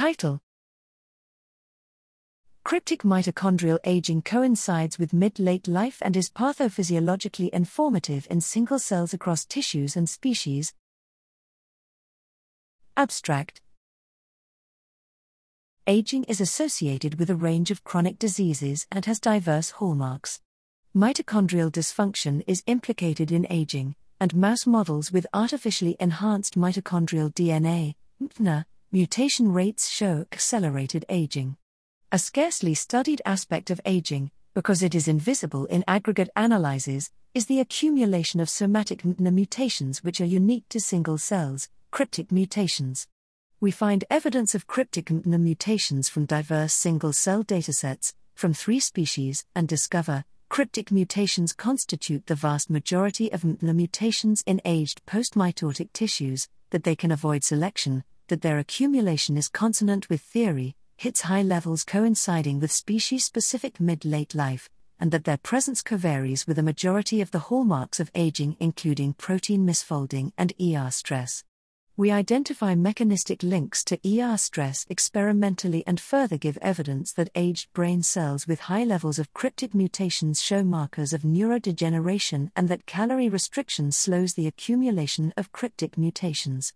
Title: Cryptic mitochondrial aging coincides with mid-late life and is pathophysiologically informative in single cells across tissues and species. Abstract: Aging is associated with a range of chronic diseases and has diverse hallmarks. Mitochondrial dysfunction is implicated in aging, and mouse models with artificially enhanced mitochondrial DNA (mtDNA) mutation rates show accelerated aging. A scarcely studied aspect of aging, because it is invisible in aggregate analyses, is the accumulation of somatic mtDNA mutations which are unique to single cells, cryptic mutations. We find evidence of cryptic mtDNA mutations from diverse single-cell datasets, from 3 species, and discover cryptic mutations constitute the vast majority of mtDNA mutations in aged post-mitotic tissues, that they can avoid selection, that their accumulation is consonant with theory, hits high levels coinciding with species-specific mid-late life, and that their presence covaries with a majority of the hallmarks of aging including protein misfolding and ER stress. We identify mechanistic links to ER stress experimentally and further give evidence that aged brain cells with high levels of cryptic mutations show markers of neurodegeneration and that calorie restriction slows the accumulation of cryptic mutations.